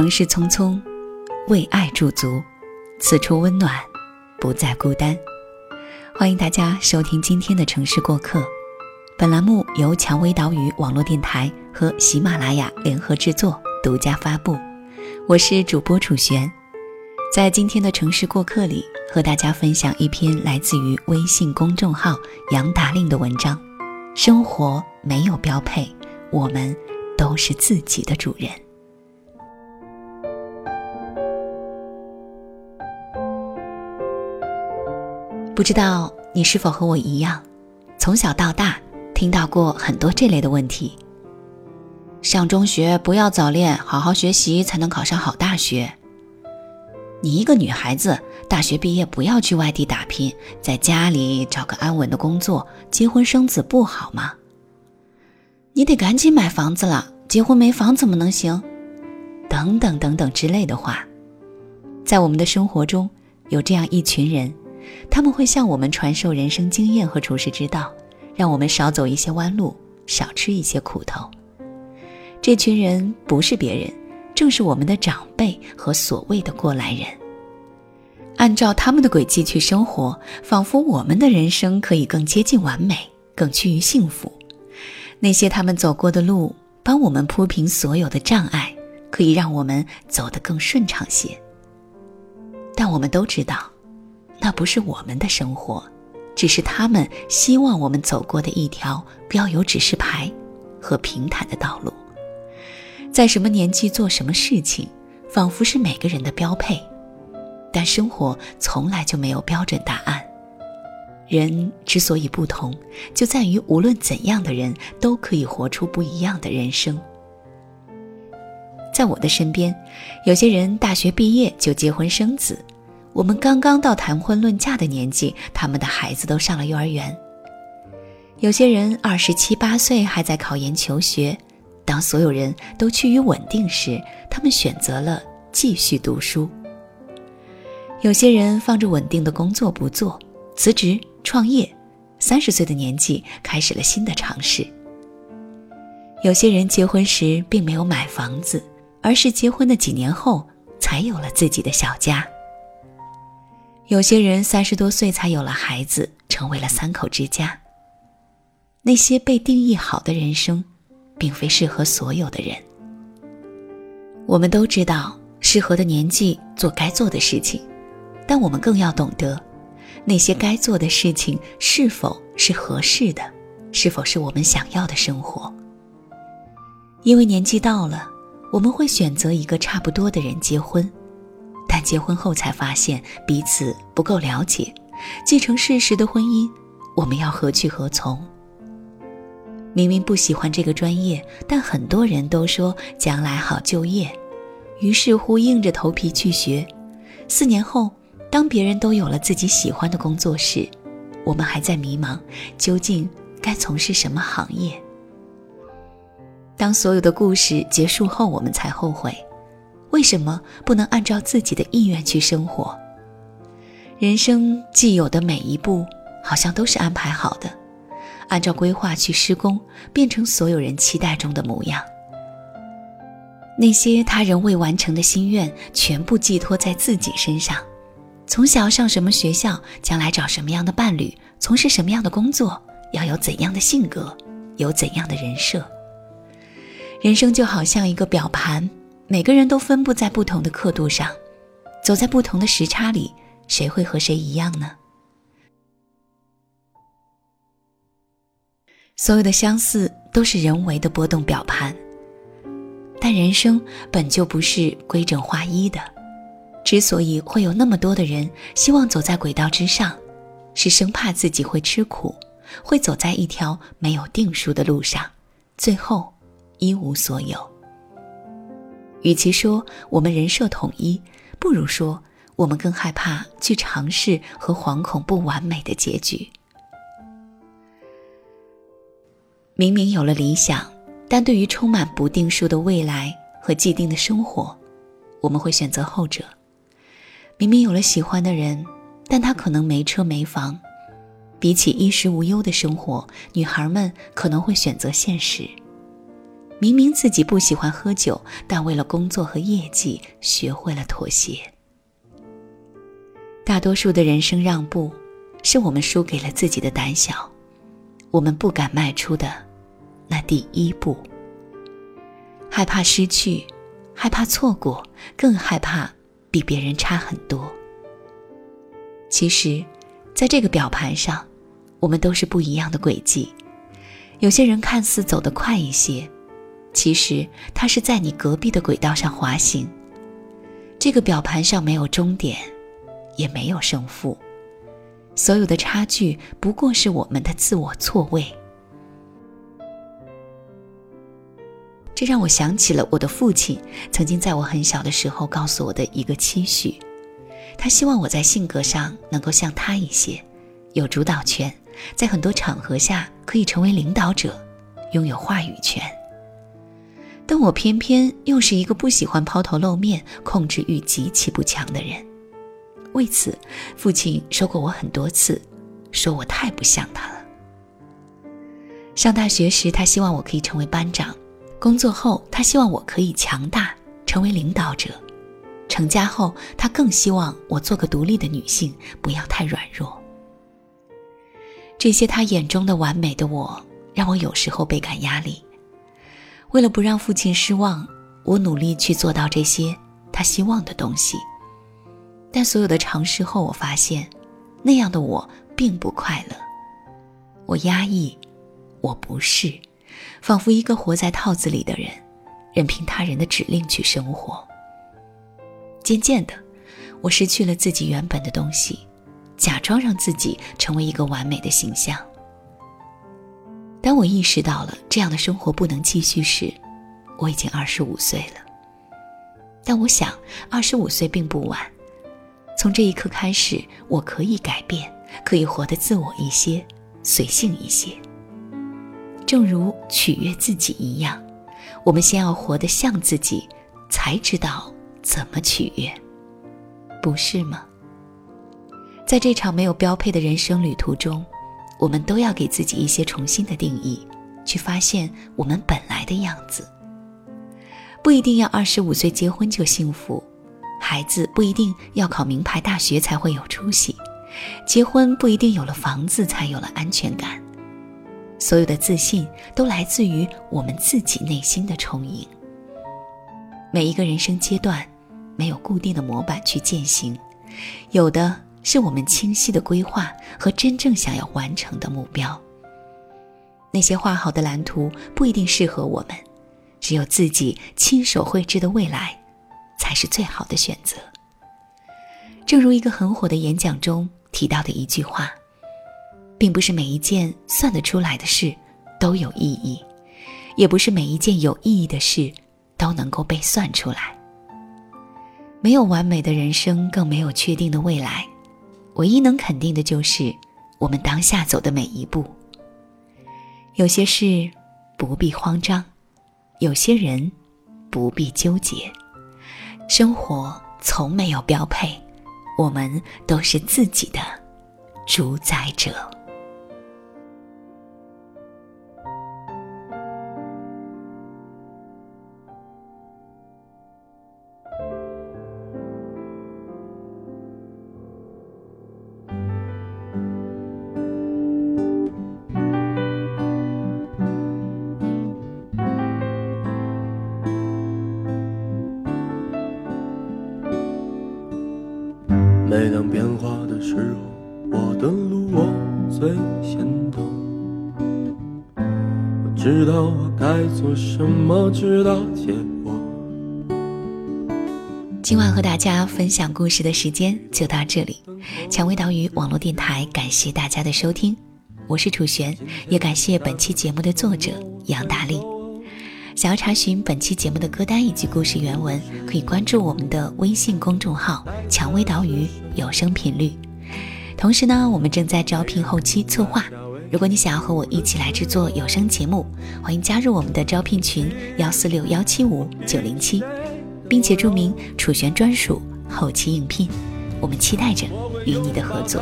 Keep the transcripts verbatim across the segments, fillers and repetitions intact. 城市匆匆，为爱驻足，此处温暖，不再孤单。欢迎大家收听今天的城市过客，本栏目由蔷薇岛屿网络电台和喜马拉雅联合制作，独家发布。我是主播楚璇，在今天的城市过客里，和大家分享一篇来自于微信公众号杨达令的文章，生活没有标配，我们都是自己的主人。不知道你是否和我一样，从小到大听到过很多这类的问题。上中学不要早恋，好好学习才能考上好大学。你一个女孩子，大学毕业不要去外地打拼，在家里找个安稳的工作，结婚生子不好吗？你得赶紧买房子了，结婚没房怎么能行？等等等等之类的话。在我们的生活中，有这样一群人，他们会向我们传授人生经验和处世之道，让我们少走一些弯路，少吃一些苦头。这群人不是别人，正是我们的长辈和所谓的过来人。按照他们的轨迹去生活，仿佛我们的人生可以更接近完美，更趋于幸福。那些他们走过的路，帮我们铺平所有的障碍，可以让我们走得更顺畅些。但我们都知道，那不是我们的生活，只是他们希望我们走过的一条标有指示牌和平坦的道路。在什么年纪做什么事情，仿佛是每个人的标配，但生活从来就没有标准答案。人之所以不同，就在于无论怎样的人都可以活出不一样的人生。在我的身边，有些人大学毕业就结婚生子，我们刚刚到谈婚论嫁的年纪，他们的孩子都上了幼儿园。有些人二十七八岁还在考研求学，当所有人都趋于稳定时，他们选择了继续读书。有些人放着稳定的工作不做，辞职创业，三十岁的年纪开始了新的尝试。有些人结婚时并没有买房子，而是结婚的几年后才有了自己的小家。有些人三十多岁才有了孩子，成为了三口之家。那些被定义好的人生，并非适合所有的人。我们都知道适合的年纪做该做的事情，但我们更要懂得，那些该做的事情是否是合适的，是否是我们想要的生活。因为年纪到了，我们会选择一个差不多的人结婚，但结婚后才发现彼此不够了解，既成事实的婚姻，我们要何去何从？明明不喜欢这个专业，但很多人都说将来好就业，于是乎硬着头皮去学。四年后，当别人都有了自己喜欢的工作时，我们还在迷茫，究竟该从事什么行业？当所有的故事结束后，我们才后悔。为什么不能按照自己的意愿去生活？人生既有的每一步好像都是安排好的，按照规划去施工，变成所有人期待中的模样。那些他人未完成的心愿，全部寄托在自己身上。从小上什么学校，将来找什么样的伴侣，从事什么样的工作，要有怎样的性格，有怎样的人设。人生就好像一个表盘，每个人都分布在不同的刻度上，走在不同的时差里，谁会和谁一样呢？所有的相似都是人为的波动表盘，但人生本就不是规整划一的。之所以会有那么多的人希望走在轨道之上，是生怕自己会吃苦，会走在一条没有定数的路上，最后一无所有。与其说我们人设统一，不如说我们更害怕去尝试和惶恐不完美的结局。明明有了理想，但对于充满不定数的未来和既定的生活，我们会选择后者。明明有了喜欢的人，但他可能没车没房，比起衣食无忧的生活，女孩们可能会选择现实。明明自己不喜欢喝酒，但为了工作和业绩，学会了妥协。大多数的人生让步，是我们输给了自己的胆小，我们不敢迈出的那第一步。害怕失去，害怕错过，更害怕比别人差很多。其实，在这个表盘上，我们都是不一样的轨迹。有些人看似走得快一些，其实他是在你隔壁的轨道上滑行。这个表盘上没有终点，也没有胜负，所有的差距不过是我们的自我错位。这让我想起了我的父亲曾经在我很小的时候告诉我的一个期许，他希望我在性格上能够像他一些，有主导权，在很多场合下可以成为领导者，拥有话语权。但我偏偏又是一个不喜欢抛头露面、控制欲极其不强的人。为此，父亲说过我很多次，说我太不像他了。上大学时，他希望我可以成为班长；工作后，他希望我可以强大，成为领导者；成家后，他更希望我做个独立的女性，不要太软弱。这些他眼中的完美的我，让我有时候倍感压力。为了不让父亲失望，我努力去做到这些他希望的东西。但所有的尝试后，我发现那样的我并不快乐。我压抑，我不适，仿佛一个活在套子里的人，任凭他人的指令去生活。渐渐的，我失去了自己原本的东西，假装让自己成为一个完美的形象。当我意识到了这样的生活不能继续时，我已经二十五岁了。但我想，二十五岁并不晚。从这一刻开始，我可以改变，可以活得自我一些，随性一些。正如取悦自己一样，我们先要活得像自己，才知道怎么取悦，不是吗？在这场没有标配的人生旅途中，我们都要给自己一些重新的定义，去发现我们本来的样子。不一定要二十五岁结婚就幸福，孩子不一定要考名牌大学才会有出息，结婚不一定有了房子才有了安全感。所有的自信都来自于我们自己内心的充盈。每一个人生阶段没有固定的模板去践行，有的是我们清晰的规划和真正想要完成的目标。那些画好的蓝图不一定适合我们，只有自己亲手绘制的未来才是最好的选择。正如一个很火的演讲中提到的一句话，并不是每一件算得出来的事都有意义，也不是每一件有意义的事都能够被算出来。没有完美的人生，更没有确定的未来，唯一能肯定的就是我们当下走的每一步。有些事不必慌张，有些人不必纠结。生活从没有标配，我们都是自己的主宰者。每当变化的时候，我的路我最先走。我知道我该做什么，知道结果。今晚和大家分享故事的时间就到这里。蔷薇岛屿网络电台感谢大家的收听，我是楚璇，也感谢本期节目的作者杨达利。想要查询本期节目的歌单以及故事原文，可以关注我们的微信公众号蔷薇岛屿有声频率。同时呢，我们正在招聘后期策划，如果你想要和我一起来制作有声节目，欢迎加入我们的招聘群幺四六幺七五九零七，并且注明楚璇专属后期应聘，我们期待着与你的合作。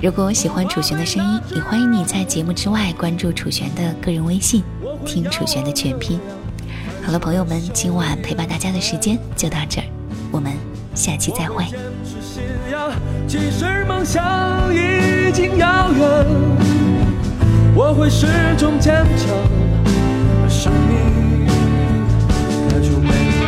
如果喜欢楚璇的声音，也欢迎你在节目之外关注楚璇的个人微信，听楚璇的全拼。好了，朋友们，今晚陪伴大家的时间就到这儿，我们下期再会。其实梦想已经遥远，我会始终坚强，而生命它就没有。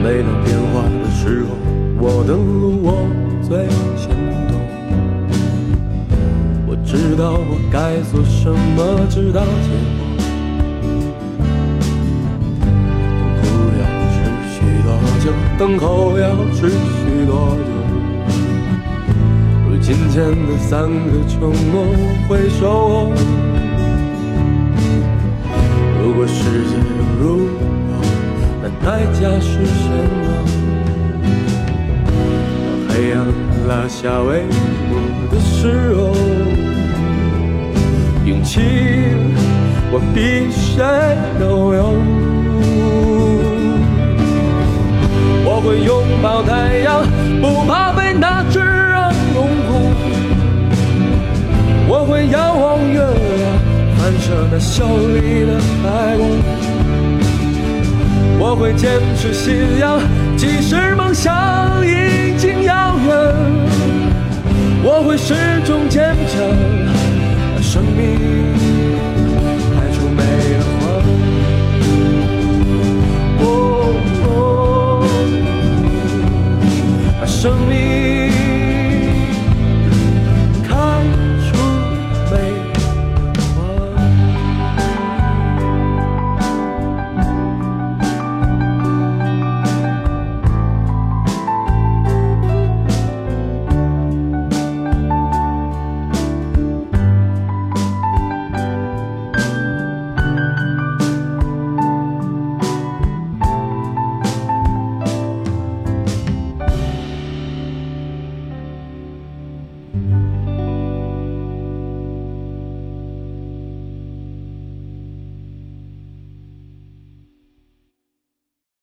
没了变化的时候，我的路我最先懂，我知道我该做什么，直到结果等候要持续多久？如今天的三个承诺我会守候。如果世界有如我，那代价是什么？当黑暗拉下帷幕的时候，勇气我比谁都有。我会拥抱太阳，不怕被那炙热融化。我会仰望月亮，反射那秀丽的白光。我会坚持信仰，即使梦想已经遥远。我会始终坚强，生命还就没有。生命